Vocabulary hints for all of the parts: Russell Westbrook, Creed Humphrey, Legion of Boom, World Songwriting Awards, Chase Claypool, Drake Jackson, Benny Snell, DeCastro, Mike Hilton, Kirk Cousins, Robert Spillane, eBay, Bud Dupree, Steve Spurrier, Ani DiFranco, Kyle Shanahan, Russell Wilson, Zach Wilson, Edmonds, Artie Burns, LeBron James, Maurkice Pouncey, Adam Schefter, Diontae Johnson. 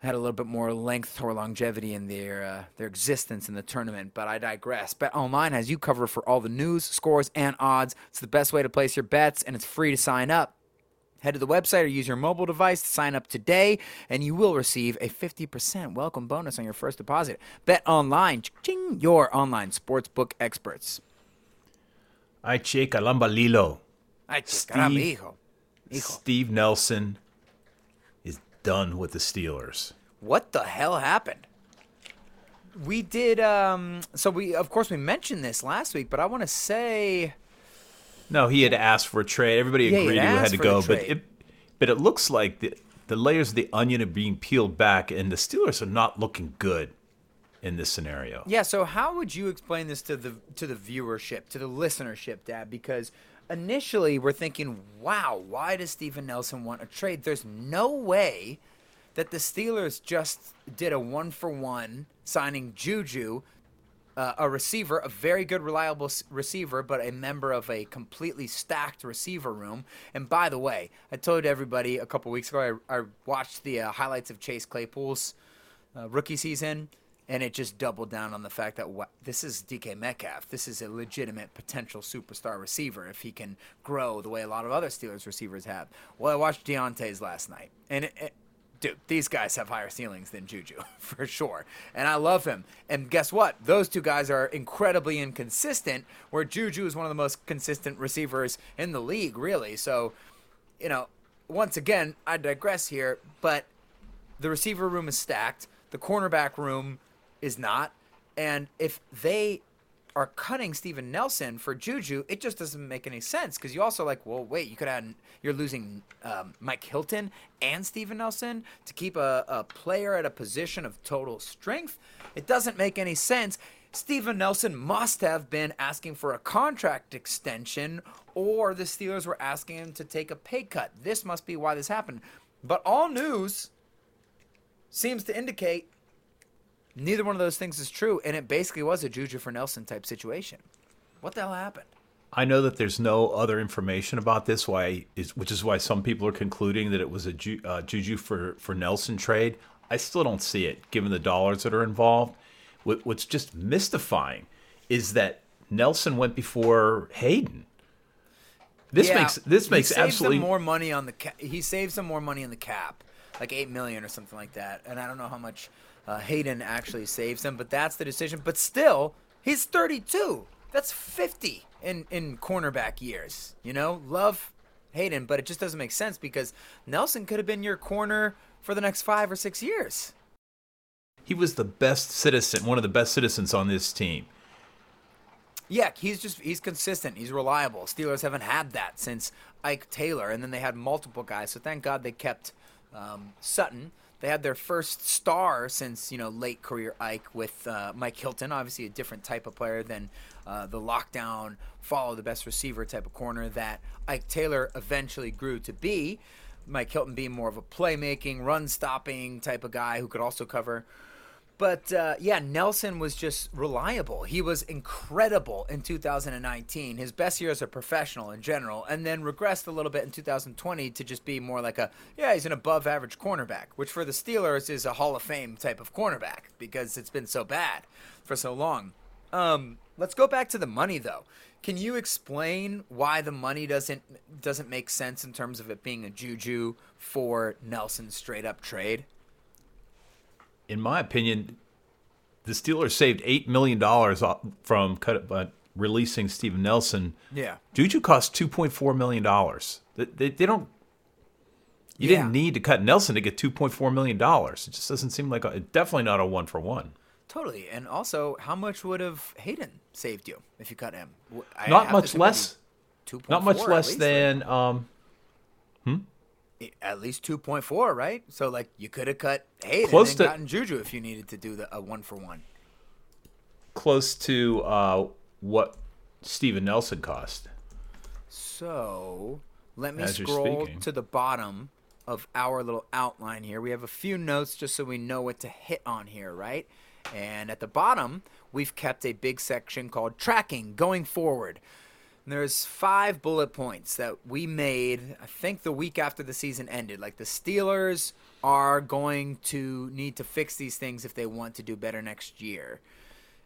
had a little bit more length or longevity in their existence in the tournament. But I digress. BetOnline has you covered for all the news, scores, and odds. It's the best way to place your bets, and it's free to sign up. Head to the website or use your mobile device to sign up today, and you will receive a 50% welcome bonus on your first deposit. BetOnline, ching, your online sportsbook experts. Ay, che, caramba, Lilo. Ay, che, caramba, hijo. Steve Nelson is done with the Steelers. What the hell happened? We did, we mentioned this last week, but I want to say. No, he had asked for a trade. Everybody agreed who had to go, but it looks like the layers of the onion are being peeled back, and the Steelers are not looking good in this scenario. Yeah, so how would you explain this to the viewership, to the listenership, Dad? Because initially, we're thinking, wow, why does Steven Nelson want a trade? There's no way that the Steelers just did a one-for-one signing Juju, a receiver, a very good, reliable receiver, but a member of a completely stacked receiver room. And by the way, I told everybody a couple weeks ago, I watched the highlights of Chase Claypool's rookie season, and it just doubled down on the fact that this is DK Metcalf. This is a legitimate potential superstar receiver if he can grow the way a lot of other Steelers receivers have. Well, I watched Diontae's last night. And, dude, these guys have higher ceilings than Juju, for sure. And I love him. And guess what? Those two guys are incredibly inconsistent, where Juju is one of the most consistent receivers in the league, really. So, once again, I digress here. But the receiver room is stacked. The cornerback room is not, and if they are cutting Steven Nelson for Juju, it just doesn't make any sense, because you also you could add, you're losing Mike Hilton and Steven Nelson to keep a player at a position of total strength. It doesn't make any sense. Steven Nelson must have been asking for a contract extension, or the Steelers were asking him to take a pay cut. This must be why this happened. But all news seems to indicate neither one of those things is true, and it basically was a Juju for Nelson type situation. What the hell happened? I know that there's no other information about this, which is why some people are concluding that it was a Juju for Nelson trade. I still don't see it, given the dollars that are involved. What's just mystifying is that Nelson went before Haden. This makes absolutely more money on the cap. He saves some more money in the cap, like $8 million or something like that. And I don't know how much Haden actually saves him, but that's the decision. But still, he's 32. That's 50 in cornerback years. You know, love Haden, but it just doesn't make sense because Nelson could have been your corner for the next 5 or 6 years. He was the best citizen, one of the best citizens on this team. Yeah, he's consistent. He's reliable. Steelers haven't had that since Ike Taylor, and then they had multiple guys. So thank God they kept Sutton. They had their first star since, late career Ike with Mike Hilton, obviously a different type of player than the lockdown, follow the best receiver type of corner that Ike Taylor eventually grew to be. Mike Hilton being more of a playmaking, run-stopping type of guy who could also cover. But, Nelson was just reliable. He was incredible in 2019, his best year as a professional in general, and then regressed a little bit in 2020 to just be more like he's an above-average cornerback, which for the Steelers is a Hall of Fame type of cornerback because it's been so bad for so long. Let's go back to the money, though. Can you explain why the money doesn't make sense in terms of it being a Juju for Nelson straight-up trade? In my opinion, the Steelers saved $8 million from releasing Steven Nelson. Yeah. Juju cost $2.4 million. You didn't need to cut Nelson to get $2.4 million. It just doesn't seem like definitely not a one-for-one. Totally. And also, how much would have Haden saved you if you cut him? Not much less. 2.4, not much less than... At least 2.4, right? So, you could have cut Haden and gotten Juju if you needed to do a one-for-one. Close to what Steven Nelson cost. So, let me scroll to the bottom of our little outline here. We have a few notes just so we know what to hit on here, right? And at the bottom, we've kept a big section called Tracking Going Forward. There's 5 bullet points that we made, I think, the week after the season ended. The Steelers are going to need to fix these things if they want to do better next year.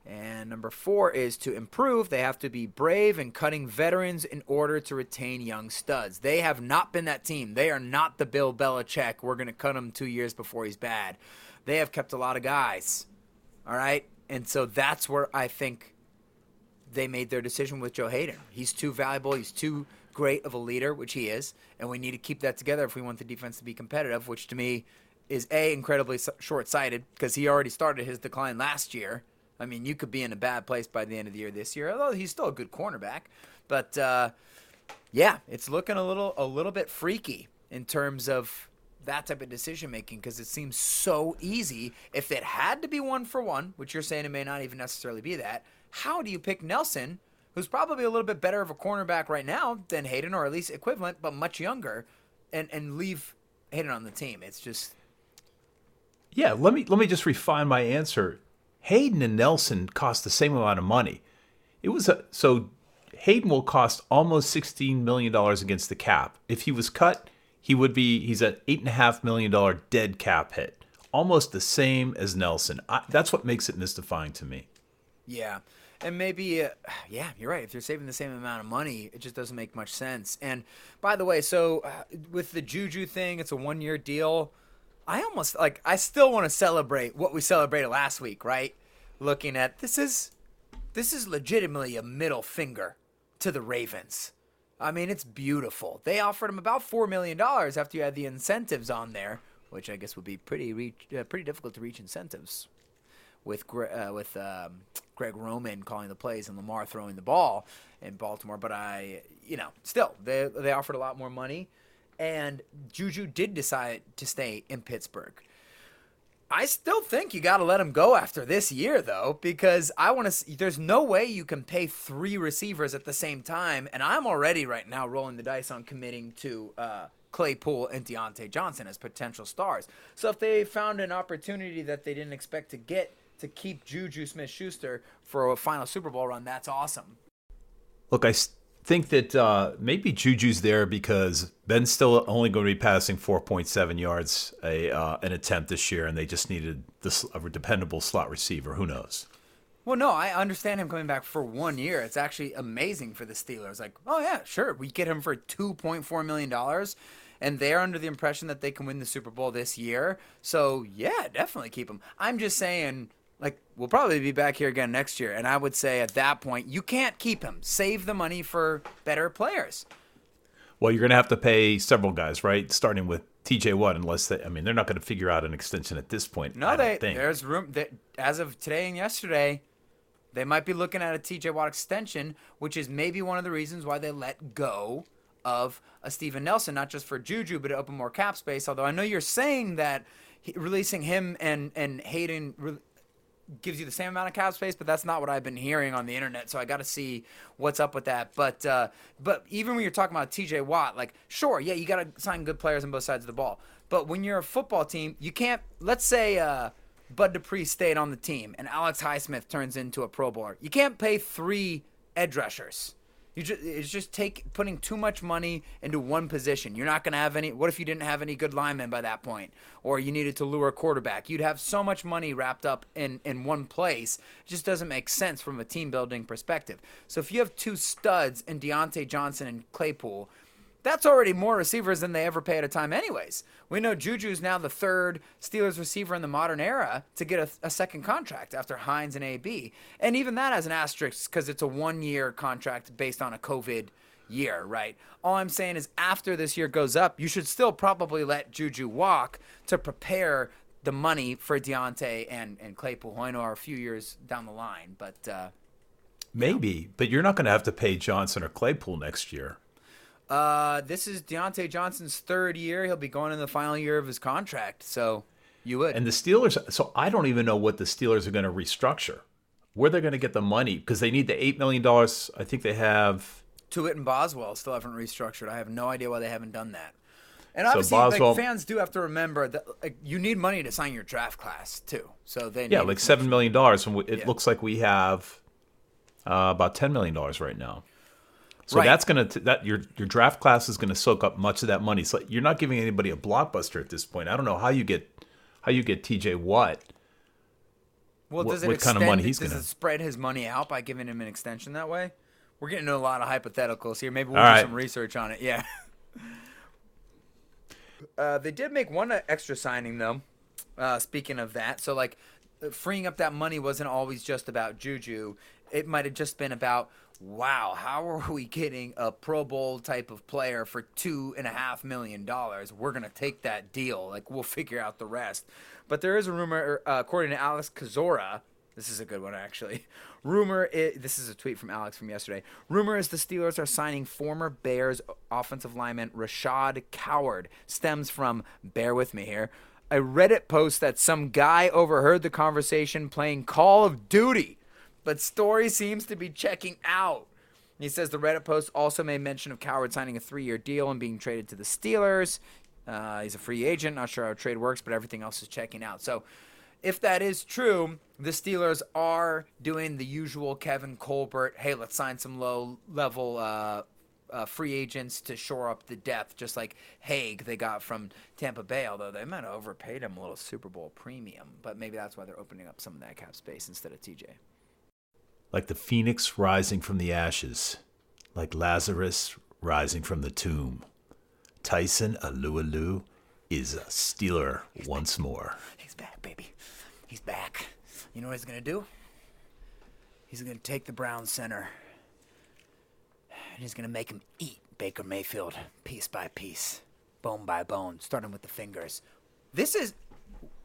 And number 4 is to improve. They have to be brave in cutting veterans in order to retain young studs. They have not been that team. They are not the Bill Belichick, we're going to cut him 2 years before he's bad. They have kept a lot of guys. All right? And so that's where I think they made their decision with Joe Haden. He's too valuable. He's too great of a leader, which he is, and we need to keep that together if we want the defense to be competitive, which to me is, A, incredibly short-sighted because he already started his decline last year. I mean, you could be in a bad place by the end of the year this year, although he's still a good cornerback. But, it's looking a little bit freaky in terms of that type of decision-making because it seems so easy. If it had to be one-for-one, which you're saying it may not even necessarily be that, how do you pick Nelson, who's probably a little bit better of a cornerback right now than Haden, or at least equivalent, but much younger, and leave Haden on the team? It's just... Yeah, let me just refine my answer. Haden and Nelson cost the same amount of money. So Haden will cost almost $16 million against the cap. If he was cut, he's at $8.5 million dead cap hit. Almost the same as Nelson. That's what makes it mystifying to me. Yeah. And maybe, you're right. If you're saving the same amount of money, it just doesn't make much sense. And by the way, so with the Juju thing, it's a 1-year deal. I almost, I still want to celebrate what we celebrated last week, right? Looking at, this is legitimately a middle finger to the Ravens. I mean, it's beautiful. They offered him about $4 million after you had the incentives on there, which I guess would be pretty difficult to reach incentives with Greg Roman calling the plays and Lamar throwing the ball in Baltimore. But still, they offered a lot more money. And Juju did decide to stay in Pittsburgh. I still think you got to let him go after this year, though, because I want to see, there's no way you can pay three receivers at the same time. And I'm already right now rolling the dice on committing to Claypool and Diontae Johnson as potential stars. So if they found an opportunity that they didn't expect to get to keep Juju Smith-Schuster for a final Super Bowl run, that's awesome. Look, I think that maybe Juju's there because Ben's still only going to be passing 4.7 yards an attempt this year, and they just needed a dependable slot receiver. Who knows? Well, no, I understand him coming back for 1 year. It's actually amazing for the Steelers. Like, oh, yeah, sure, we get him for $2.4 million, and they're under the impression that they can win the Super Bowl this year. So, yeah, definitely keep him. I'm just saying, like, we'll probably be back here again next year, and I would say at that point, you can't keep him. Save the money for better players. Well, you're going to have to pay several guys, right? Starting with T.J. Watt, unless they, I mean, they're not going to figure out an extension at this point. No, there's room. That, as of today and yesterday, they might be looking at a T.J. Watt extension, which is maybe one of the reasons why they let go of a Steven Nelson, not just for Juju, but to open more cap space. Although I know you're saying that releasing him and Haden gives you the same amount of cap space, but that's not what I've been hearing on the internet. So I got to see what's up with that. But even when you're talking about T.J. Watt, like, sure, yeah, you got to sign good players on both sides of the ball. But when you're a football team, you can't. Let's say Bud Dupree stayed on the team and Alex Highsmith turns into a Pro Bowler. You can't pay three edge rushers. It's just putting too much money into one position. You're not going to have any. What if you didn't have any good linemen by that point, or you needed to lure a quarterback? You'd have so much money wrapped up in one place. It just doesn't make sense from a team building perspective. So if you have two studs in Diontae Johnson and Claypool, that's already more receivers than they ever pay at a time anyways. We know Juju is now the third Steelers receiver in the modern era to get a second contract after Hines and AB. And even that has an asterisk because it's a one-year contract based on a COVID year, right? All I'm saying is after this year goes up, you should still probably let Juju walk to prepare the money for Diontae and Claypool. I know are a few years down the line, but... Maybe, but you're not going to have to pay Johnson or Claypool next year. This is Diontae Johnson's third year. He'll be going in the final year of his contract, so you would. And the Steelers, so I don't even know what the Steelers are going to restructure, where they're going to get the money, because they need the $8 million. I think they have... Tuitt and Boswell still haven't restructured. I have no idea why they haven't done that. And obviously, Boswell, like, fans do have to remember that, like, you need money to sign your draft class, too. So they need like $7 million, and it looks like we have about $10 million right now. So that's going to your draft class is going to soak up much of that money. So you're not giving anybody a blockbuster at this point. I don't know how you get T.J. Watt. Well, does it spread his money out by giving him an extension that way? We're getting into a lot of hypotheticals here. Maybe we'll do some research on it. Yeah. They did make one extra signing though. Speaking of that, so like freeing up that money wasn't always just about Juju. It might have just been about, wow, how are we getting a Pro Bowl type of player for $2.5 million? We're going to take that deal. Like, we'll figure out the rest. But there is a rumor, according to Alex Kazora, this is a good one, actually. This is a tweet from Alex from yesterday. Rumor is the Steelers are signing former Bears offensive lineman Rashad Coward. Stems from, bear with me here, a Reddit post that some guy overheard the conversation playing Call of Duty. But story seems to be checking out. And he says the Reddit post also made mention of Coward signing a 3-year deal and being traded to the Steelers. He's a free agent. Not sure how trade works, but everything else is checking out. So if that is true, the Steelers are doing the usual Kevin Colbert, hey, let's sign some low-level free agents to shore up the depth, just like Haig they got from Tampa Bay, although they might have overpaid him a little Super Bowl premium. But maybe that's why they're opening up some of that cap space instead of TJ. Like the phoenix rising from the ashes, like Lazarus rising from the tomb, Tyson Alualu is a Steeler once more. He's back, baby. He's back. You know what he's going to do? He's going to take the Browns center, and he's going to make him eat Baker Mayfield piece by piece, bone by bone, starting with the fingers. This is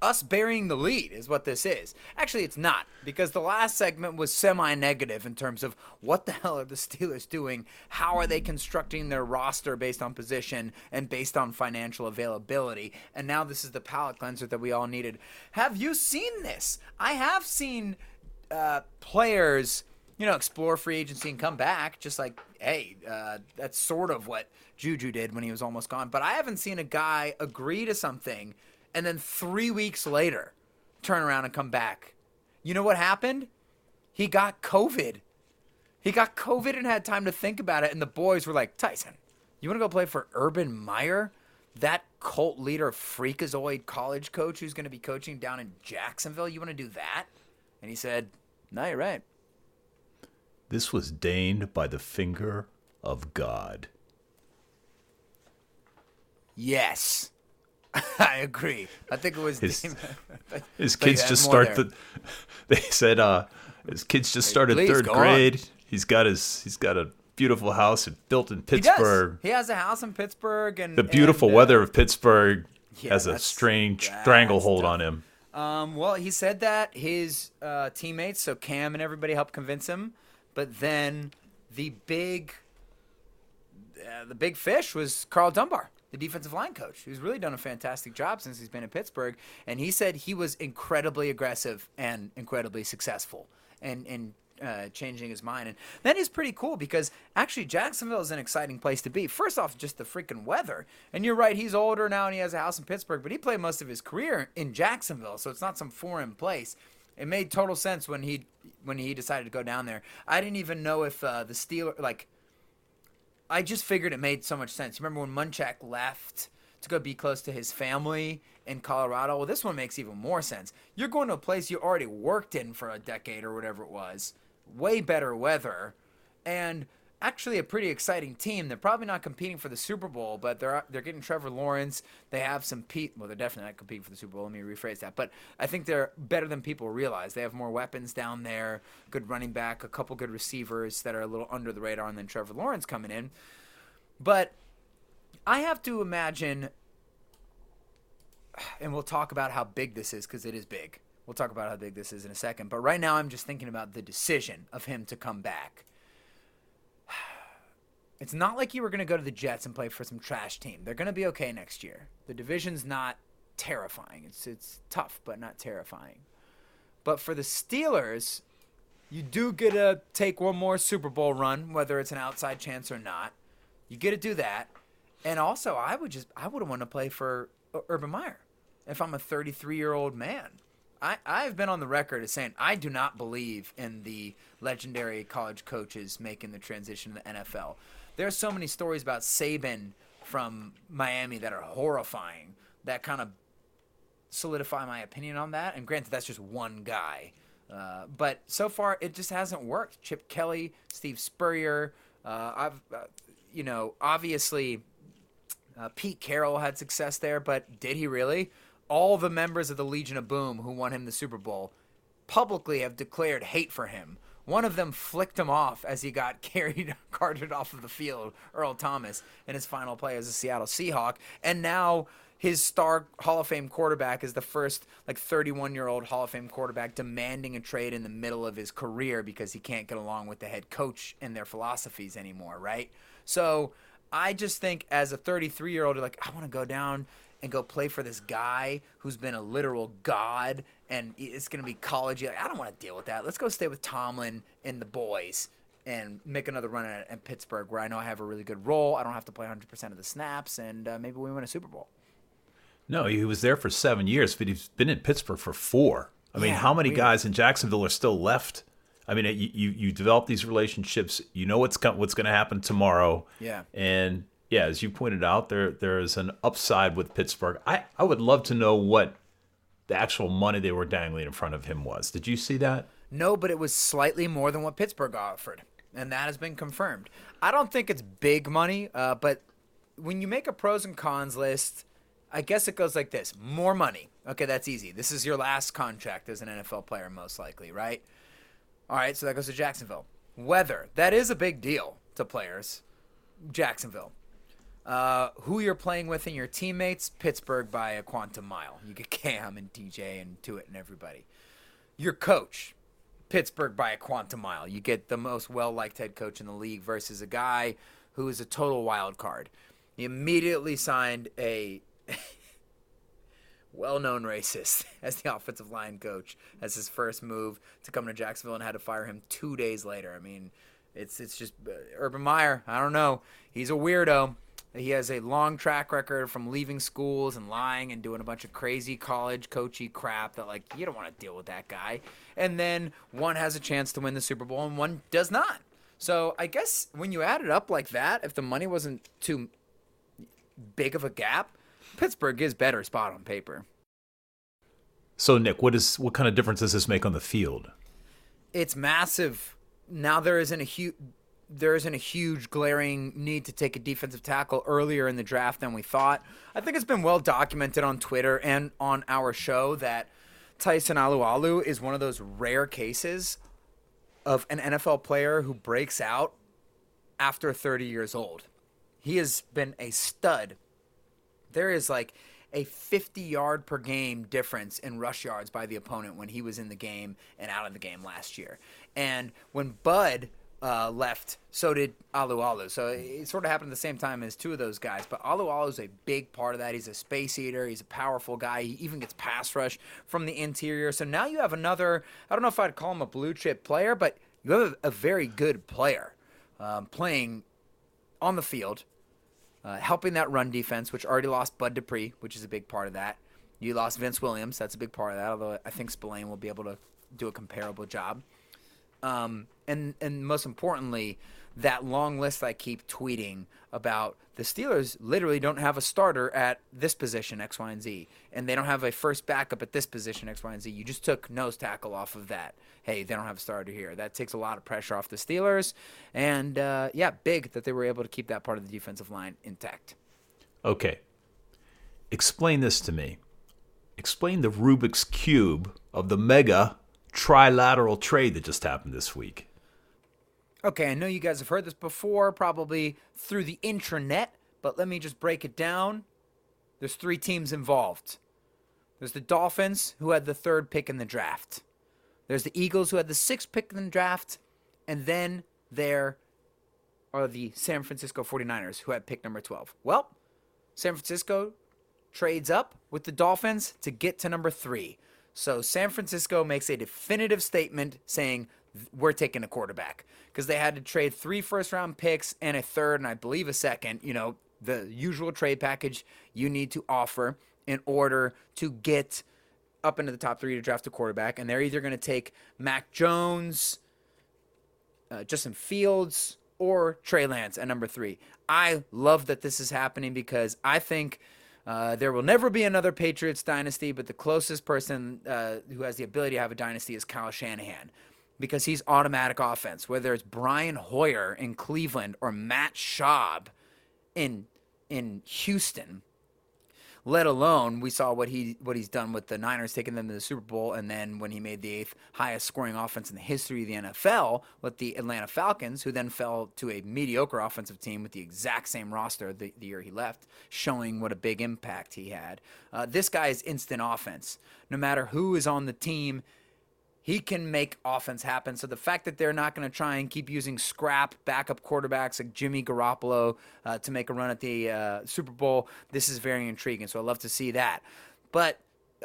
us burying the lead is what this is. Actually, it's not, because the last segment was semi-negative in terms of what the hell are the Steelers doing? How are they constructing their roster based on position and based on financial availability? And now this is the palate cleanser that we all needed. Have you seen this? I have seen players, you know, explore free agency and come back, just like, hey, that's sort of what Juju did when he was almost gone. But I haven't seen a guy agree to something and then 3 weeks later turn around and come back. You know what happened? He got COVID. He got COVID and had time to think about it, and the boys were like, Tyson, you want to go play for Urban Meyer? That cult leader, freakazoid college coach who's going to be coaching down in Jacksonville? You want to do that? And he said, no, you're right. This was deigned by the finger of God. Yes, I agree. I think it was his kids just start there. They said his kids just started third grade. On. He's got a beautiful house built in Pittsburgh. He has a house in Pittsburgh, and the beautiful weather of Pittsburgh has a strange stranglehold on him. Well, he said that his teammates, so Cam and everybody, helped convince him. But then the big fish was Carl Dunbar, the defensive line coach, who's really done a fantastic job since he's been in Pittsburgh. And he said he was incredibly aggressive and incredibly successful in changing his mind. And that is pretty cool, because actually Jacksonville is an exciting place to be. First off, just the freaking weather. And you're right, he's older now and he has a house in Pittsburgh, but he played most of his career in Jacksonville, so it's not some foreign place. It made total sense when he decided to go down there. I didn't even know if the Steelers, like, I just figured it made so much sense. You remember when Munchak left to go be close to his family in Colorado? Well, this one makes even more sense. You're going to a place you already worked in for a decade or whatever it was, way better weather, and actually a pretty exciting team. They're probably not competing for the Super Bowl, but they're getting Trevor Lawrence. They have some well, they're definitely not competing for the Super Bowl. Let me rephrase that. But I think they're better than people realize. They have more weapons down there, good running back, a couple good receivers that are a little under the radar, and then Trevor Lawrence coming in. But I have to imagine, and we'll talk about how big this is, because it is big. We'll talk about how big this is in a second. But right now I'm just thinking about the decision of him to come back. It's not like you were going to go to the Jets and play for some trash team. They're going to be okay next year. The division's not terrifying. It's tough, but not terrifying. But for the Steelers, you do get to take one more Super Bowl run, whether it's an outside chance or not. You get to do that. And also, I would want to play for Urban Meyer if I'm a 33-year-old man. I've been on the record as saying I do not believe in the legendary college coaches making the transition to the NFL. There are so many stories about Saban from Miami that are horrifying that kind of solidify my opinion on that. And granted, that's just one guy. But so far, it just hasn't worked. Chip Kelly, Steve Spurrier, obviously Pete Carroll had success there, but did he really? All the members of the Legion of Boom who won him the Super Bowl publicly have declared hate for him. One of them flicked him off as he got carted off of the field, Earl Thomas, in his final play as a Seattle Seahawk. And now his star Hall of Fame quarterback is the first, 31-year-old Hall of Fame quarterback demanding a trade in the middle of his career because he can't get along with the head coach and their philosophies anymore, right? So I just think as a 33-year-old, you're like, I want to go down and go play for this guy who's been a literal god, and it's going to be college. I don't want to deal with that. Let's go stay with Tomlin and the boys and make another run at Pittsburgh, where I know I have a really good role. I don't have to play 100% of the snaps, and maybe we win a Super Bowl. No, he was there for 7 years, but he's been in Pittsburgh for 4. I mean, how many guys in Jacksonville are still left? I mean, you develop these relationships. You know what's going to happen tomorrow. Yeah. And yeah, as you pointed out, there is an upside with Pittsburgh. I would love to know what the actual money they were dangling in front of him was. Did you see that? No, but it was slightly more than what Pittsburgh offered, and that has been confirmed. I don't think it's big money, but when you make a pros and cons list, I guess it goes like this. More money. Okay, that's easy. This is your last contract as an NFL player, most likely, right? All right, so that goes to Jacksonville. Weather. That is a big deal to players. Jacksonville. who you're playing with and your teammates, Pittsburgh by a quantum mile. You get Cam and DJ and Tuitt and everybody. Your coach, Pittsburgh by a quantum mile. You get the most well-liked head coach in the league versus a guy who is a total wild card. He immediately signed a well-known racist as the offensive line coach as his first move to come to Jacksonville, and had to fire him 2 days later. I mean, it's just Urban Meyer. I don't know. He's a weirdo. He has a long track record from leaving schools and lying and doing a bunch of crazy college coachy crap that, like, you don't want to deal with that guy. And then one has a chance to win the Super Bowl and one does not. So I guess when you add it up like that, if the money wasn't too big of a gap, Pittsburgh is better spot on paper. So, Nick, what kind of difference does this make on the field? It's massive. Now there isn't a huge glaring need to take a defensive tackle earlier in the draft than we thought. I think it's been well documented on Twitter and on our show that Tyson Alualu is one of those rare cases of an NFL player who breaks out after 30 years old. He has been a stud. There is like a 50-yard per game difference in rush yards by the opponent when he was in the game and out of the game last year. And when Bud left, so did Alualu. So it sort of happened at the same time as two of those guys. But Alualu is a big part of that. He's a space eater. He's a powerful guy. He even gets pass rush from the interior. So now you have another, I don't know if I'd call him a blue-chip player, but you have a very good player playing on the field, helping that run defense, which already lost Bud Dupree, which is a big part of that. You lost Vince Williams. That's a big part of that, although I think Spillane will be able to do a comparable job. And most importantly, that long list I keep tweeting about, the Steelers literally don't have a starter at this position, X, Y, and Z, and they don't have a first backup at this position, X, Y, and Z. You just took nose tackle off of that. Hey, they don't have a starter here. That takes a lot of pressure off the Steelers, and big that they were able to keep that part of the defensive line intact. Okay. Explain this to me. Explain the Rubik's Cube of the mega trilateral trade that just happened this week. Okay, I know you guys have heard this before, probably through the intranet, but let me just break it down. There's three teams involved. There's the Dolphins, who had the third pick in the draft. There's the Eagles, who had the sixth pick in the draft. And then there are the San Francisco 49ers, who had pick number 12. Well, San Francisco trades up with the Dolphins to get to number 3. So San Francisco makes a definitive statement saying, we're taking a quarterback, because they had to trade 3 first-round picks and a third and I believe a second, you know, the usual trade package you need to offer in order to get up into the top 3 to draft a quarterback. And they're either going to take Mac Jones, Justin Fields, or Trey Lance at number 3. I love that this is happening because I think there will never be another Patriots dynasty, but the closest person who has the ability to have a dynasty is Kyle Shanahan, because he's automatic offense, whether it's Brian Hoyer in Cleveland or Matt Schaub in Houston, let alone we saw what he's done with the Niners, taking them to the Super Bowl, and then when he made the 8th highest scoring offense in the history of the NFL with the Atlanta Falcons, who then fell to a mediocre offensive team with the exact same roster the year he left, showing what a big impact he had. This guy is instant offense. No matter who is on the team, he can make offense happen. So the fact that they're not going to try and keep using scrap backup quarterbacks like Jimmy Garoppolo to make a run at the Super Bowl, this is very intriguing. So I'd love to see that. But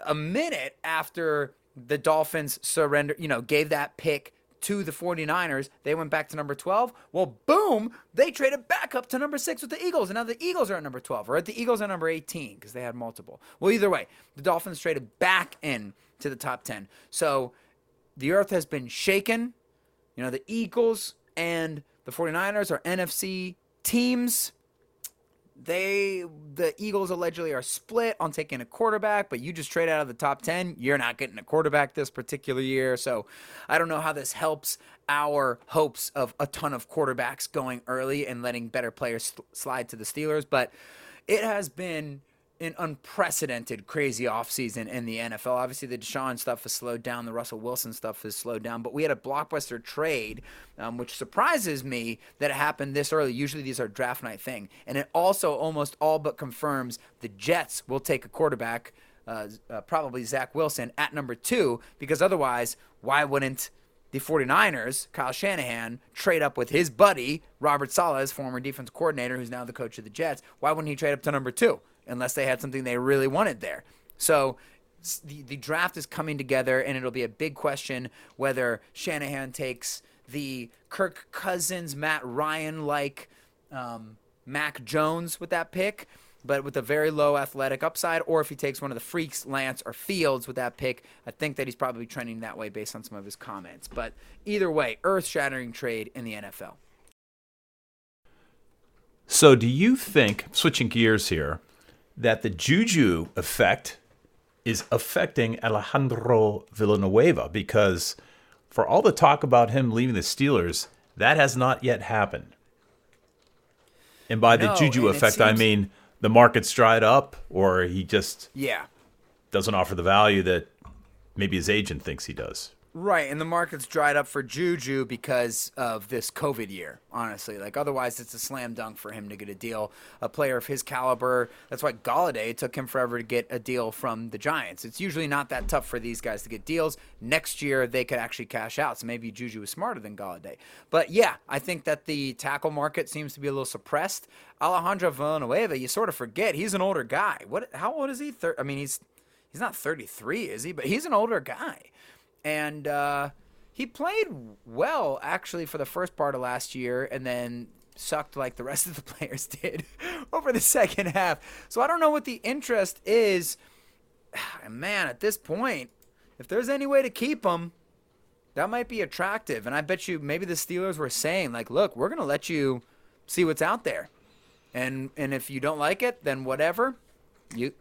a minute after the Dolphins gave that pick to the 49ers, they went back to number 12. Well, boom, they traded back up to number 6 with the Eagles. And now the Eagles are at number 12, or the Eagles are at number 18 because they had multiple. Well, either way, the Dolphins traded back in to the top 10. So the earth has been shaken. You know, the Eagles and the 49ers are NFC teams. The Eagles allegedly are split on taking a quarterback, but you just trade out of the top 10. You're not getting a quarterback this particular year. So I don't know how this helps our hopes of a ton of quarterbacks going early and letting better players slide to the Steelers, but it has been an unprecedented crazy offseason in the NFL. Obviously, the Deshaun stuff has slowed down. The Russell Wilson stuff has slowed down. But we had a blockbuster trade, which surprises me that it happened this early. Usually, these are draft night thing. And it also almost all but confirms the Jets will take a quarterback, probably Zach Wilson, at number 2, because otherwise, why wouldn't the 49ers, Kyle Shanahan, trade up with his buddy, Robert Saleh, his former defense coordinator, who's now the coach of the Jets? Why wouldn't he trade up to number 2? Unless they had something they really wanted there. So the draft is coming together, and it'll be a big question whether Shanahan takes the Kirk Cousins, Matt Ryan-like Mac Jones with that pick, but with a very low athletic upside, or if he takes one of the freaks, Lance or Fields, with that pick. I think that he's probably trending that way based on some of his comments. But either way, earth-shattering trade in the NFL. So do you think, switching gears here, that the Juju effect is affecting Alejandro Villanueva? Because for all the talk about him leaving the Steelers, that has not yet happened. And by the Juju effect, I mean the market's dried up, or he just doesn't offer the value that maybe his agent thinks he does. Right, and the market's dried up for Juju because of this COVID year, honestly. Like, otherwise, it's a slam dunk for him to get a deal. A player of his caliber, that's why Golladay, it took him forever to get a deal from the Giants. It's usually not that tough for these guys to get deals. Next year, they could actually cash out, so maybe Juju was smarter than Golladay. But, yeah, I think that the tackle market seems to be a little suppressed. Alejandro Villanueva, you sort of forget, he's an older guy. How old is he? He's not 33, is he? But he's an older guy. And he played well, actually, for the first part of last year, and then sucked like the rest of the players did over the second half. So I don't know what the interest is. And man, at this point, if there's any way to keep him, that might be attractive. And I bet you maybe the Steelers were saying, like, look, we're going to let you see what's out there. And if you don't like it, then whatever. You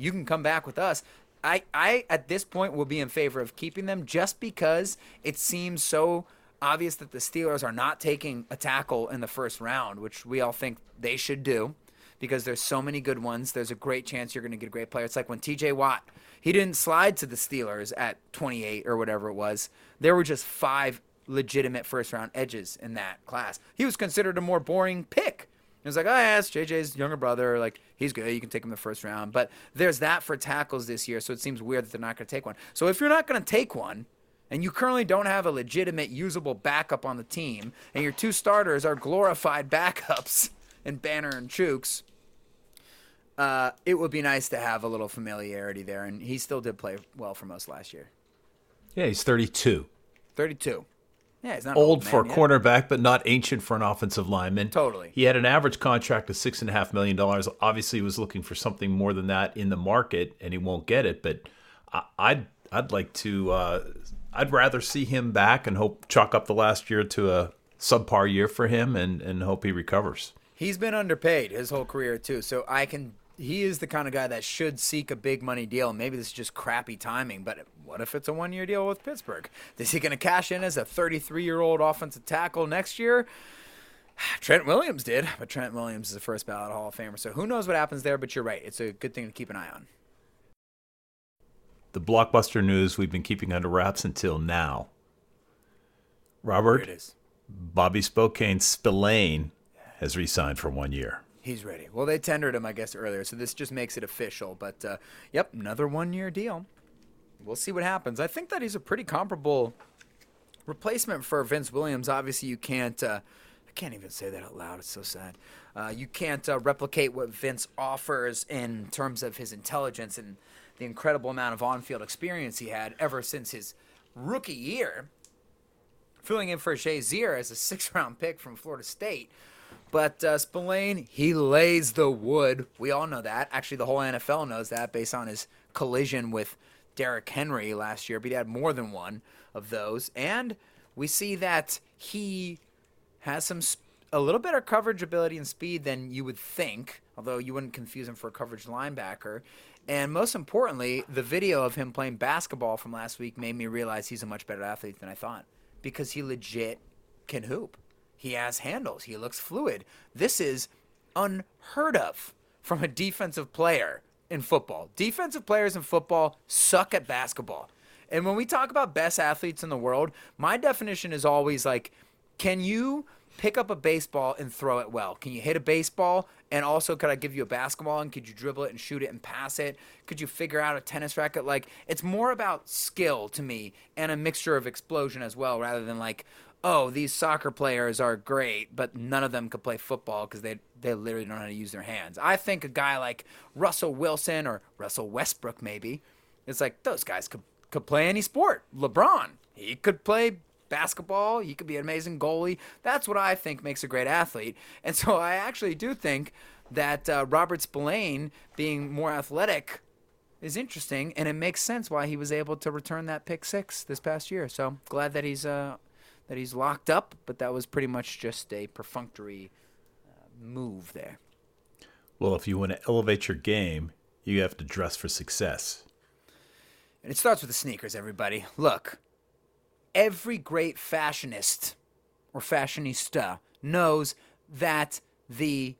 can come back with us. I at this point will be in favor of keeping them, just because it seems so obvious that the Steelers are not taking a tackle in the first round, which we all think they should do because there's so many good ones. There's a great chance you're going to get a great player. It's like when T.J. Watt, he didn't slide to the Steelers at 28 or whatever it was. There were just 5 legitimate first-round edges in that class. He was considered a more boring pick. It was like, oh, yeah, it's JJ's younger brother. Like, he's good. You can take him in the first round. But there's that for tackles this year, so it seems weird that they're not going to take one. So if you're not going to take one, and you currently don't have a legitimate, usable backup on the team, and your 2 starters are glorified backups in Banner and Chooks, it would be nice to have a little familiarity there. And he still did play well for most last year. Yeah, he's 32. 32. Yeah, he's not old for a cornerback, but not ancient for an offensive lineman. Totally. He had an average contract of $6.5 million. Obviously, he was looking for something more than that in the market, and he won't get it. But I'd like to. I'd rather see him back and hope chalk up the last year to a subpar year for him, and hope he recovers. He's been underpaid his whole career too, so I can. He is the kind of guy that should seek a big money deal. Maybe this is just crappy timing, but what if it's a one-year deal with Pittsburgh? Is he going to cash in as a 33-year-old offensive tackle next year? Trent Williams did, but Trent Williams is a first ballot Hall of Famer, so who knows what happens there, but you're right. It's a good thing to keep an eye on. The blockbuster news we've been keeping under wraps until now. Robert, here it is. Bobby Spokane Spillane has re-signed for 1 year. He's ready. Well, they tendered him, I guess, earlier, so this just makes it official. But, yep, another one-year deal. We'll see what happens. I think that he's a pretty comparable replacement for Vince Williams. Obviously, you can't I can't even say that out loud. It's so sad. You can't replicate what Vince offers in terms of his intelligence and the incredible amount of on-field experience he had ever since his rookie year, filling in for Shazier as a 6th-round pick from Florida State. But Spillane, he lays the wood. We all know that. Actually, the whole NFL knows that based on his collision with Derrick Henry last year. But he had more than one of those. And we see that he has a little better coverage ability and speed than you would think, although you wouldn't confuse him for a coverage linebacker. And most importantly, the video of him playing basketball from last week made me realize he's a much better athlete than I thought, because he legit can hoop. He has handles. He looks fluid. This is unheard of from a defensive player in football. Defensive players in football suck at basketball. And when we talk about best athletes in the world, my definition is always like, can you pick up a baseball and throw it well? Can you hit a baseball? And also, could I give you a basketball? And could you dribble it and shoot it and pass it? Could you figure out a tennis racket? Like, it's more about skill to me and a mixture of explosion as well, rather than like, oh, these soccer players are great, but none of them could play football because they literally don't know how to use their hands. I think a guy like Russell Wilson or Russell Westbrook, maybe, it's like those guys could play any sport. LeBron, he could play basketball. He could be an amazing goalie. That's what I think makes a great athlete. And so I actually do think that Robert Spillane being more athletic is interesting, and it makes sense why he was able to return that pick six this past year. So glad that he's locked up, but that was pretty much just a perfunctory move there. Well, if you want to elevate your game, you have to dress for success. And it starts with the sneakers, everybody. Look, every great fashionist or fashionista knows that the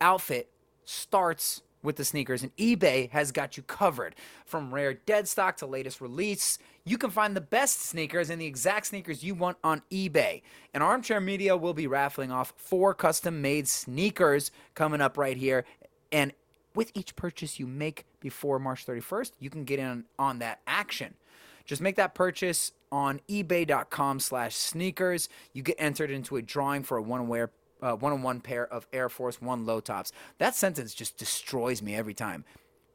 outfit starts with the sneakers, and eBay has got you covered. From rare dead stock to latest release, you can find the best sneakers and the exact sneakers you want on eBay. And Armchair Media will be raffling off 4 custom-made sneakers coming up right here. And with each purchase you make before March 31st, you can get in on that action. Just make that purchase on ebay.com/sneakers. You get entered into a drawing for a one-on-one pair of Air Force One low tops. That sentence just destroys me every time.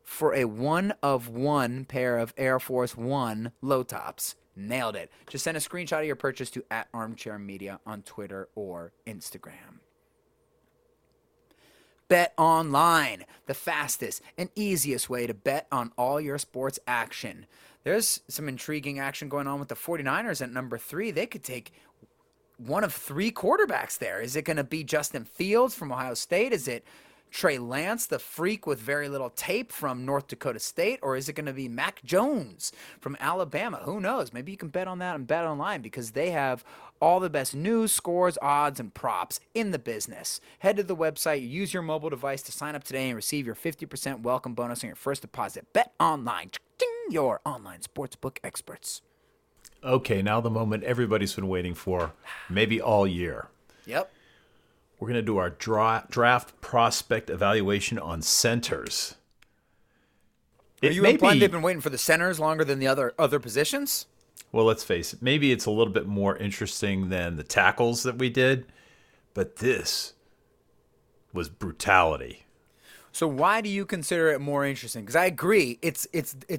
For a one-of-one pair of Air Force One low tops. Nailed it. Just send a screenshot of your purchase to @ArmchairMedia on Twitter or Instagram. BetOnline, the fastest and easiest way to bet on all your sports action. There's some intriguing action going on with the 49ers at number 3. They could take one of 3 quarterbacks there. Is it going to be Justin Fields from Ohio State? Is it Trey Lance, the freak with very little tape from North Dakota State? Or is it going to be Mac Jones from Alabama? Who knows? Maybe you can bet on that and bet online because they have all the best news, scores, odds, and props in the business. Head to the website, use your mobile device to sign up today and receive your 50% welcome bonus on your first deposit. Bet online. Ding! Your online sportsbook experts. Okay, now the moment everybody's been waiting for, maybe all year. Yep. We're going to do our draft prospect evaluation on centers. Are you implying they've been waiting for the centers longer than the other positions? Well, let's face it. Maybe it's a little bit more interesting than the tackles that we did, but this was brutality. So why do you consider it more interesting? Because I agree, it's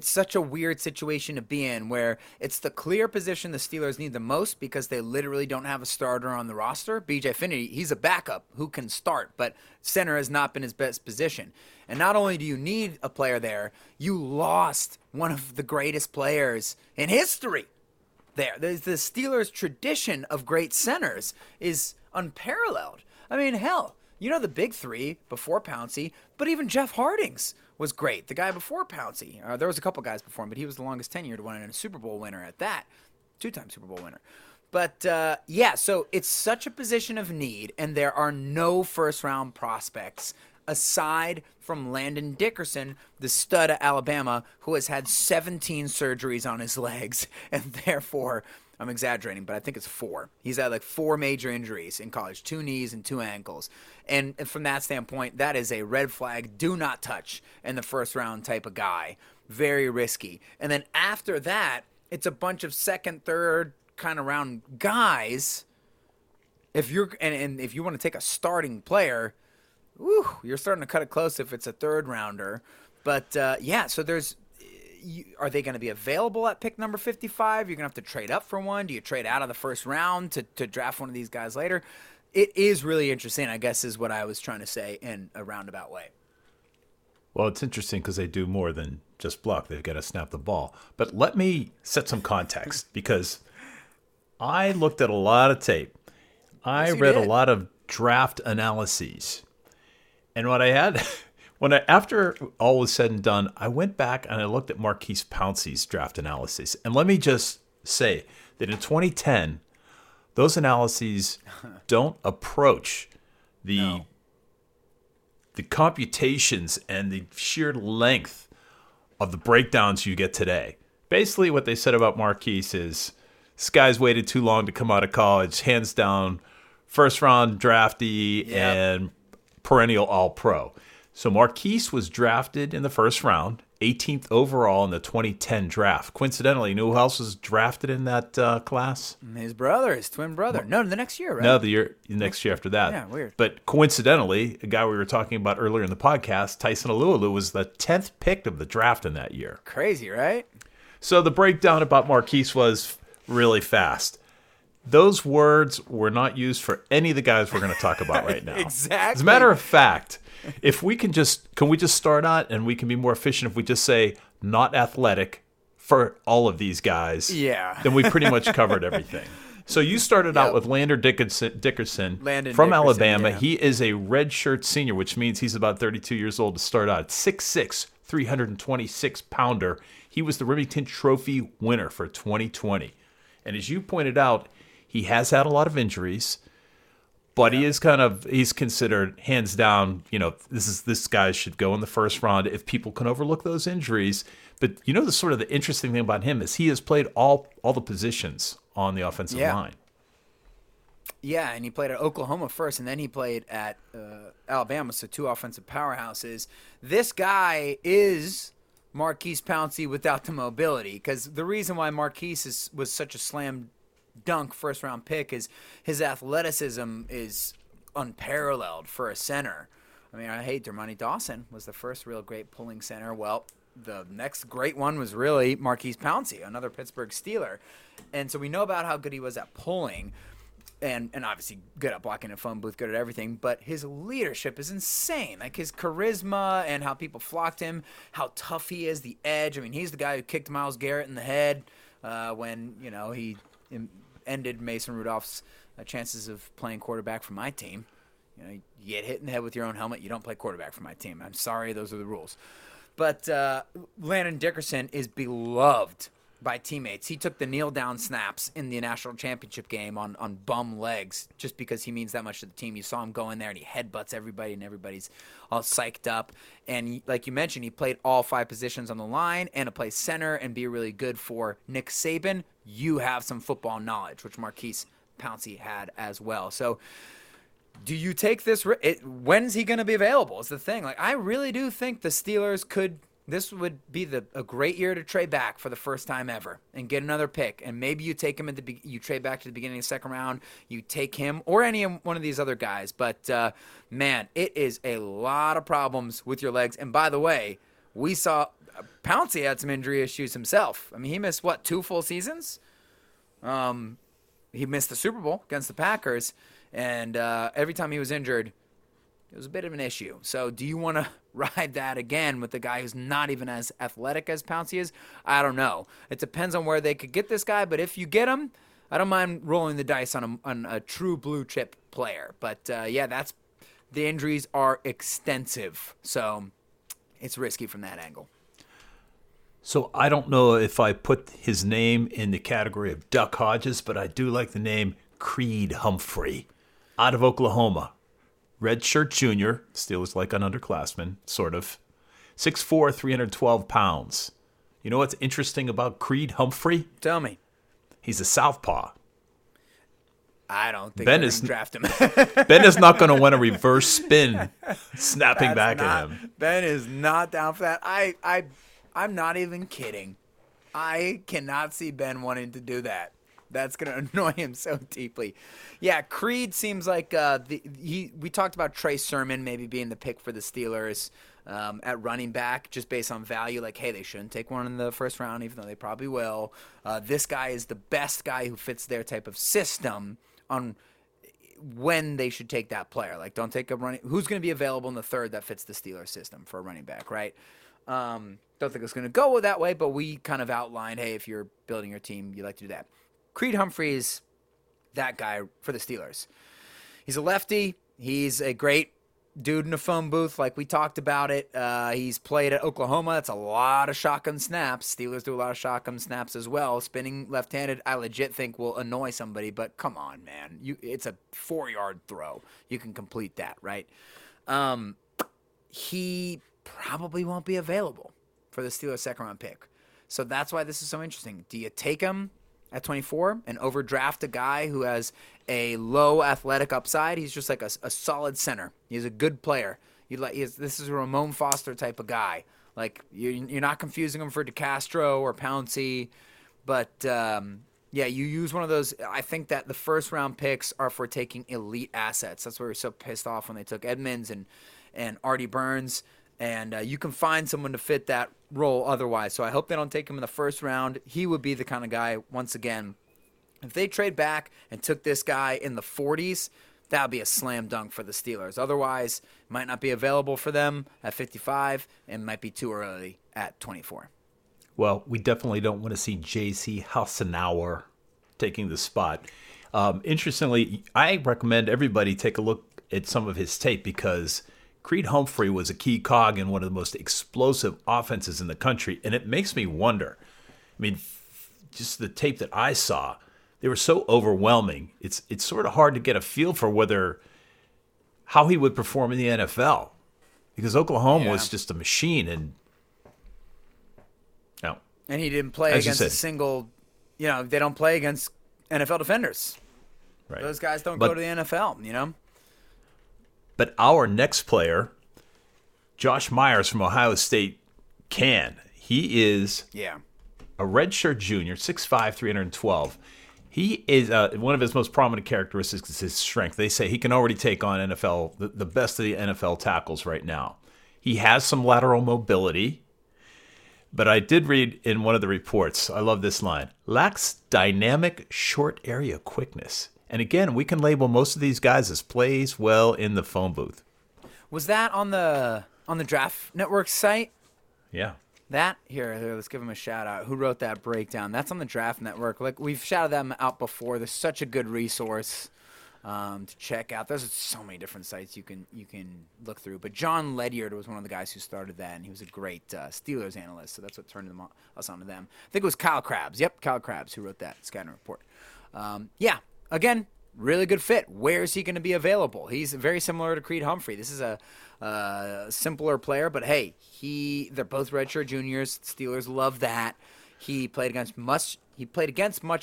such a weird situation to be in where it's the clear position the Steelers need the most because they literally don't have a starter on the roster. BJ Finity, he's a backup who can start, but center has not been his best position. And not only do you need a player there, you lost one of the greatest players in history there. There's the Steelers' tradition of great centers is unparalleled. I mean, hell. You know the big 3 before Pouncey, but even Jeff Hardings was great. The guy before Pouncey, there was a couple guys before him, but he was the longest tenured one and a Super Bowl winner at that, 2-time Super Bowl winner. But, yeah, so it's such a position of need, and there are no first-round prospects aside from Landon Dickerson, the stud of Alabama, who has had 17 surgeries on his legs, and therefore – I'm exaggerating, but I think it's 4. He's had like 4 major injuries in college, 2 knees and 2 ankles. And from that standpoint, that is a red flag, do not touch in the first round type of guy. Very risky. And then after that, it's a bunch of second, third kind of round guys. If you're and if you want to take a starting player, whew, you're starting to cut it close if it's a third rounder. But, yeah, so there's – are they going to be available at pick number 55? You're going to have to trade up for one. Do you trade out of the first round to draft one of these guys later? It is really interesting, I guess, is what I was trying to say in a roundabout way. Well, it's interesting because they do more than just block. They've got to snap the ball. But let me set some context because I looked at a lot of tape. I read a lot of draft analyses. And what I had... After all was said and done, I went back and I looked at Maurkice Pouncey's draft analyses. And let me just say that in 2010, those analyses don't approach the the computations and the sheer length of the breakdowns you get today. Basically, what they said about Maurkice is this guy's waited too long to come out of college, hands down, first-round draftee and perennial All-Pro. So Maurkice was drafted in the first round, 18th overall in the 2010 draft. Coincidentally, you know who else was drafted in that class? His brother, his twin brother. No, the next year, right? No, the next year after that. Yeah, weird. But coincidentally, a guy we were talking about earlier in the podcast, Tyson Alualu, was the 10th pick of the draft in that year. Crazy, right? So the breakdown about Maurkice was really fast. Those words were not used for any of the guys we're going to talk about right now. Exactly. As a matter of fact, if we can we just start out, and we can be more efficient if we just say not athletic for all of these guys. Yeah. Then we pretty much covered everything. So you started out with Landon Dickerson from Alabama. Yeah. He is a redshirt senior, which means he's about 32 years old to start out. 6'6", 326-pounder. He was the Remington Trophy winner for 2020. And as you pointed out, he has had a lot of injuries. But he is he's considered hands down, this guy should go in the first round if people can overlook those injuries. But the sort of the interesting thing about him is he has played all the positions on the offensive line. Yeah, and he played at Oklahoma first, and then he played at Alabama, so two offensive powerhouses. This guy is Maurkice Pouncey without the mobility, because the reason why Maurkice was such a slam dunk first round pick is his athleticism is unparalleled for a center. I mean, Dermani Dawson was the first real great pulling center. Well, the next great one was really Maurkice Pouncey, another Pittsburgh Steeler. And so we know about how good he was at pulling and obviously good at blocking a phone booth, good at everything, but his leadership is insane. Like his charisma and how people flocked him, how tough he is, the edge. I mean, he's the guy who kicked Myles Garrett in the head when, he ended Mason Rudolph's chances of playing quarterback for my team. You get hit in the head with your own helmet, you don't play quarterback for my team. I'm sorry, those are the rules. But Landon Dickerson is beloved by teammates. He took the kneel-down snaps in the national championship game on bum legs just because he means that much to the team. You saw him go in there and he headbutts everybody and everybody's all psyched up. And like you mentioned, he played all five positions on the line and to play center and be really good for Nick Saban. You have some football knowledge, which Maurkice Pouncey had as well. So do you take this – when's he going to be available is the thing. Like I really do think the Steelers could – this would be a great year to trade back for the first time ever and get another pick. And maybe you take him you trade back to the beginning of the second round. You take him or any one of these other guys. But, man, it is a lot of problems with your legs. And, by the way, we saw Pouncey had some injury issues himself. I mean, he missed, two full seasons? He missed the Super Bowl against the Packers. And every time he was injured, it was a bit of an issue. So do you want to ride that again with the guy who's not even as athletic as Pouncey is? I don't know. It depends on where they could get this guy, but if you get him, I don't mind rolling the dice on a true blue chip player. But that's the injuries are extensive, so it's risky from that angle. So I don't know if I put his name in the category of Duck Hodges, but I do like the name Creed Humphrey out of Oklahoma. Redshirt junior, Steelers like an underclassman, sort of. 6'4", 312 pounds. You know what's interesting about Creed Humphrey? Tell me. He's a southpaw. I don't think Ben is draft him. Ben is not going to want a reverse spin snapping at him. Ben is not down for that. I'm not even kidding. I cannot see Ben wanting to do that. That's going to annoy him so deeply. Yeah, Creed seems like we talked about Trey Sermon maybe being the pick for the Steelers at running back just based on value. Like, hey, they shouldn't take one in the first round, even though they probably will. This guy is the best guy who fits their type of system on when they should take that player. Like, don't take a running – who's going to be available in the third that fits the Steelers system for a running back, right? Don't think it's going to go that way, but we kind of outlined, hey, if you're building your team, you like to do that. Creed Humphrey is that guy for the Steelers. He's a lefty. He's a great dude in a phone booth, like we talked about it. He's played at Oklahoma. That's a lot of shotgun snaps. Steelers do a lot of shotgun snaps as well. Spinning left-handed, I legit think will annoy somebody, but come on, man. It's a 4-yard throw. You can complete that, right? he probably won't be available for the Steelers' second-round pick. So that's why this is so interesting. Do you take him at 24 and overdraft a guy who has a low athletic upside? He's just like a solid center. He's a good player. This is a Ramon Foster type of guy. Like, you're not confusing him for DeCastro or Pouncey. But, yeah, you use one of those. I think that the first-round picks are for taking elite assets. That's why we were so pissed off when they took Edmonds and Artie Burns. And you can find someone to fit that role otherwise. So I hope they don't take him in the first round. He would be the kind of guy, once again, if they trade back and took this guy in the 40s, that would be a slam dunk for the Steelers. Otherwise, might not be available for them at 55 and might be too early at 24. Well, we definitely don't want to see J.C. Hassanauer taking the spot. Interestingly, I recommend everybody take a look at some of his tape because Creed Humphrey was a key cog in one of the most explosive offenses in the country, and it makes me wonder. I mean, just the tape that I saw, they were so overwhelming. It's sort of hard to get a feel for how he would perform in the NFL because Oklahoma was just a machine. And he didn't play against a single, they don't play against NFL defenders. Right. Those guys don't go to the NFL, But our next player, Josh Myers from Ohio State, can. He is a redshirt junior, 6'5", 312. He is one of his most prominent characteristics is his strength. They say he can already take on NFL, the best of the NFL tackles right now. He has some lateral mobility, but I did read in one of the reports, I love this line, lacks dynamic short area quickness. And again, we can label most of these guys as plays well in the phone booth. Was that on the Draft Network site? Yeah. That here, let's give him a shout out. Who wrote that breakdown? That's on the Draft Network. Like, we've shouted them out before. They're such a good resource to check out. There's so many different sites you can look through. But John Ledyard was one of the guys who started that, and he was a great Steelers analyst. So that's what turned us onto them. I think it was Kyle Krabs. Yep, Kyle Krabs who wrote that scouting report. Yeah. Again, really good fit. Where is he going to be available? He's very similar to Creed Humphrey. This is a simpler player, but hey, they're both redshirt juniors. Steelers love that. He played against much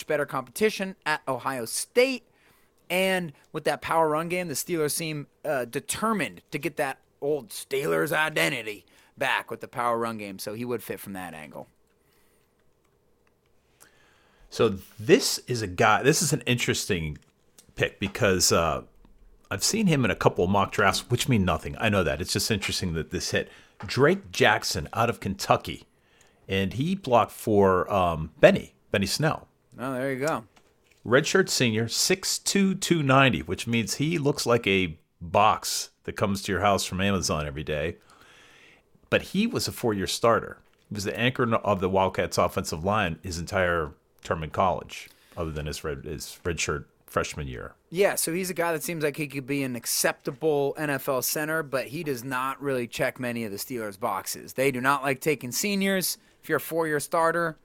better competition at Ohio State, and with that power run game, the Steelers seem determined to get that old Steelers identity back with the power run game, so he would fit from that angle. So this is an interesting pick because I've seen him in a couple of mock drafts, which mean nothing. I know that. It's just interesting that this hit. Drake Jackson out of Kentucky, and he blocked for Benny Snell. Oh, there you go. Redshirt senior, 6'2", 290, which means he looks like a box that comes to your house from Amazon every day. But he was a four-year starter. He was the anchor of the Wildcats offensive line his entire term in college, other than his redshirt freshman year. Yeah, so he's a guy that seems like he could be an acceptable NFL center, but he does not really check many of the Steelers' boxes. They do not like taking seniors. If you're a four-year starter,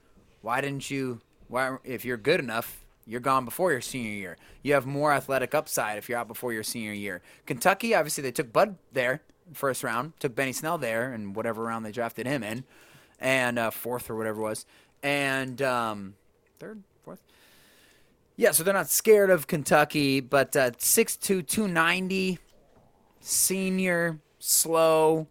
if you're good enough, you're gone before your senior year. You have more athletic upside if you're out before your senior year. Kentucky, obviously, they took Bud there first round, took Benny Snell there in whatever round they drafted him in, and fourth or whatever it was. And third, fourth. Yeah, so they're not scared of Kentucky, but 6'2", 290, senior, slow,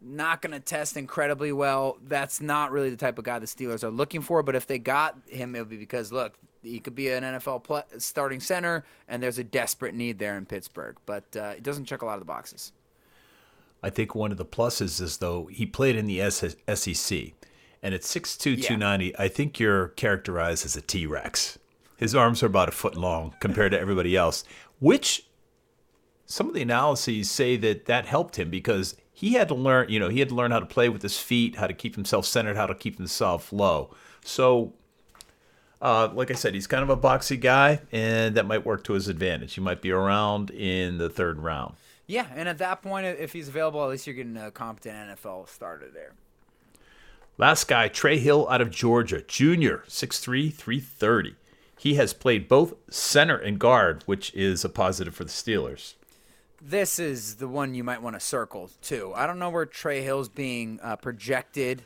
not going to test incredibly well. That's not really the type of guy the Steelers are looking for, but if they got him, it would be because, look, he could be an NFL starting center, and there's a desperate need there in Pittsburgh, but it doesn't check a lot of the boxes. I think one of the pluses is, though, he played in the SEC. And at 6'2", 290, I think you're characterized as a T-Rex. His arms are about a foot long compared to everybody else, which some of the analyses say that helped him because he had to learn how to play with his feet, how to keep himself centered, how to keep himself low. So, like I said, he's kind of a boxy guy, and that might work to his advantage. He might be around in the third round. Yeah, and at that point, if he's available, at least you're getting a competent NFL starter there. Last guy, Trey Hill out of Georgia, junior, 6'3", 330. He has played both center and guard, which is a positive for the Steelers. this is the one you might want to circle, too. I don't know where Trey Hill's being projected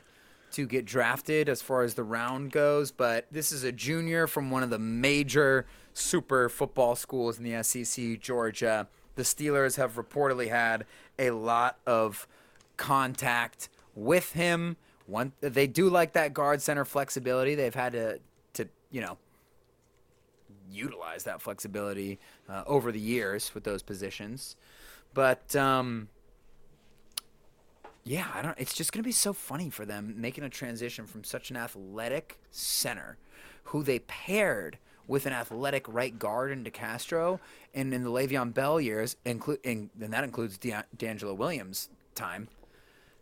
to get drafted as far as the round goes, but this is a junior from one of the major super football schools in the SEC, Georgia. The Steelers have reportedly had a lot of contact with him. They do like that guard center flexibility. They've had to you know, utilize that flexibility over the years with those positions. But, yeah, I don't. It's just going to be so funny for them making a transition from such an athletic center who they paired with an athletic right guard in DeCastro, and in the Le'Veon Bell years, and that includes D'Angelo Williams' time,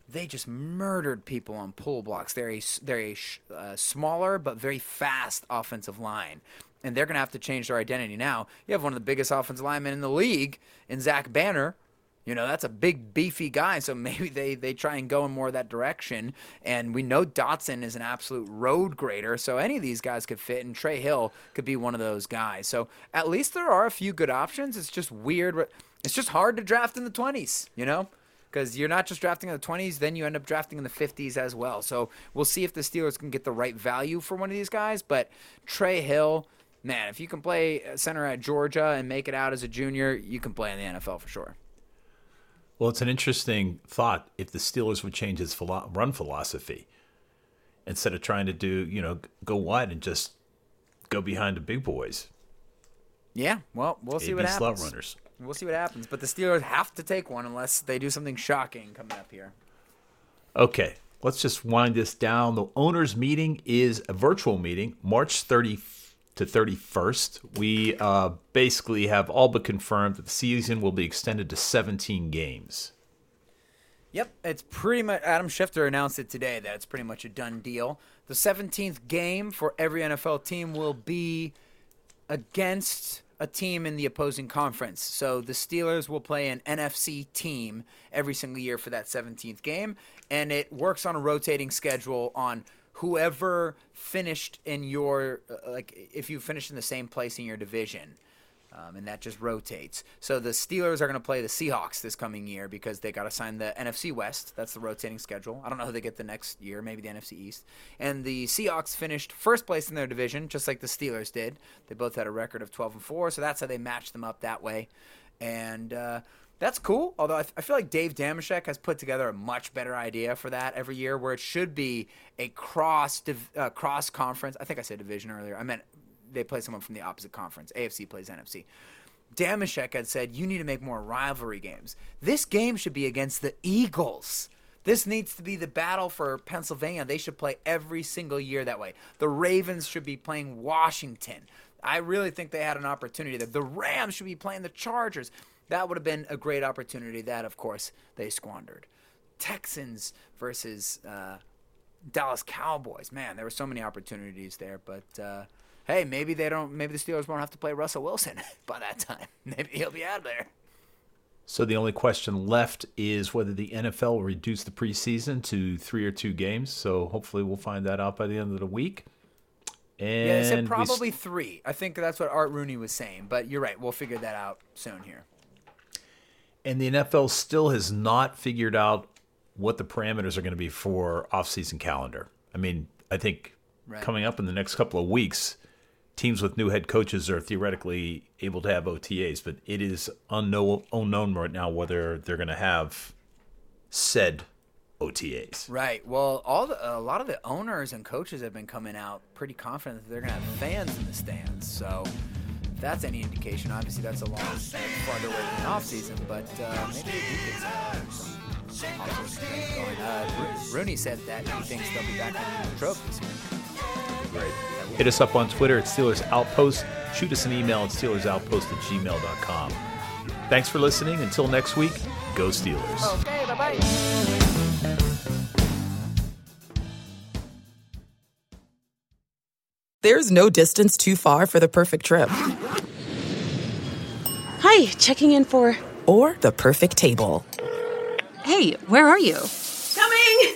they just murdered people on pull blocks. They're a smaller but very fast offensive line, and they're going to have to change their identity now. You have one of the biggest offensive linemen in the league in Zach Banner. You know, that's a big, beefy guy, so maybe they try and go in more of that direction. And we know Dotson is an absolute road grader, so any of these guys could fit, and Trey Hill could be one of those guys. So at least there are a few good options. It's just weird. It's just hard to draft in the 20s, you know, because you're not just drafting in the 20s, then you end up drafting in the 50s as well. So we'll see if the Steelers can get the right value for one of these guys. But Trey Hill, man, if you can play center at Georgia and make it out as a junior, you can play in the NFL for sure. Well, it's an interesting thought if the Steelers would change his run philosophy instead of trying to do, you know, go wide and just go behind the big boys. Yeah, well, we'll see what happens. Slot runners. We'll see what happens, but the Steelers have to take one unless they do something shocking coming up here. Okay, let's just wind this down. The owners' meeting is a virtual meeting, March 31st to 31st. We basically have all but confirmed that the season will be extended to 17 games. Yep, it's pretty much – Adam Schefter announced it today that it's pretty much a done deal. The 17th game for every NFL team will be against a team in the opposing conference. So the Steelers will play an NFC team every single year for that 17th game, and it works on a rotating schedule on – whoever finished in your, like, if you finished in the same place in your division, and that just rotates. So the Steelers are going to play the Seahawks this coming year because they got assigned the NFC West. That's the rotating schedule. I don't know who they get the next year, maybe the NFC East. And the Seahawks finished first place in their division, just like the Steelers did. They both had a record of 12-4, so that's how they matched them up that way. And, that's cool, although I feel like Dave Damashek has put together a much better idea for that every year where it should be a cross-conference. I think I said division earlier. I meant they play someone from the opposite conference. AFC plays NFC. Damashek had said you need to make more rivalry games. This game should be against the Eagles. This needs to be the battle for Pennsylvania. They should play every single year that way. The Ravens should be playing Washington. I really think they had an opportunity there. The Rams should be playing the Chargers. That would have been a great opportunity. That, of course, they squandered. Texans versus Dallas Cowboys. Man, there were so many opportunities there. But, hey, maybe they don't. Maybe the Steelers won't have to play Russell Wilson by that time. Maybe he'll be out of there. So the only question left is whether the NFL will reduce the preseason to 3 or 2 games. So hopefully we'll find that out by the end of the week. And yeah, they said probably 3. I think that's what Art Rooney was saying. But you're right. We'll figure that out soon here. And the NFL still has not figured out what the parameters are going to be for off-season calendar. I mean, I think coming up in the next couple of weeks, teams with new head coaches are theoretically able to have OTAs, but it is unknown right now whether they're going to have said OTAs. Right. Well, a lot of the owners and coaches have been coming out pretty confident that they're going to have fans in the stands, so... that's any indication. Obviously, that's a long, farther away than offseason, but maybe he thinks Rooney said that he thinks they'll be back in the trophies. Great. Hit us up on Twitter at Steelers Outpost. Shoot us an email at SteelersOutpost@gmail.com. Thanks for listening. Until next week, go Steelers. Okay, bye-bye. There's no distance too far for the perfect trip. Hi, checking in for... or the perfect table. Hey, where are you? Coming!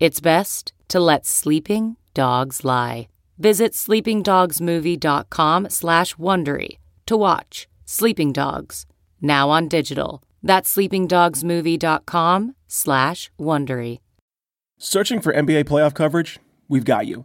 It's best to let sleeping dogs lie. Visit sleepingdogsmovie.com/Wondery to watch Sleeping Dogs, now on digital. That's sleepingdogsmovie.com/Wondery. Searching for NBA playoff coverage? We've got you.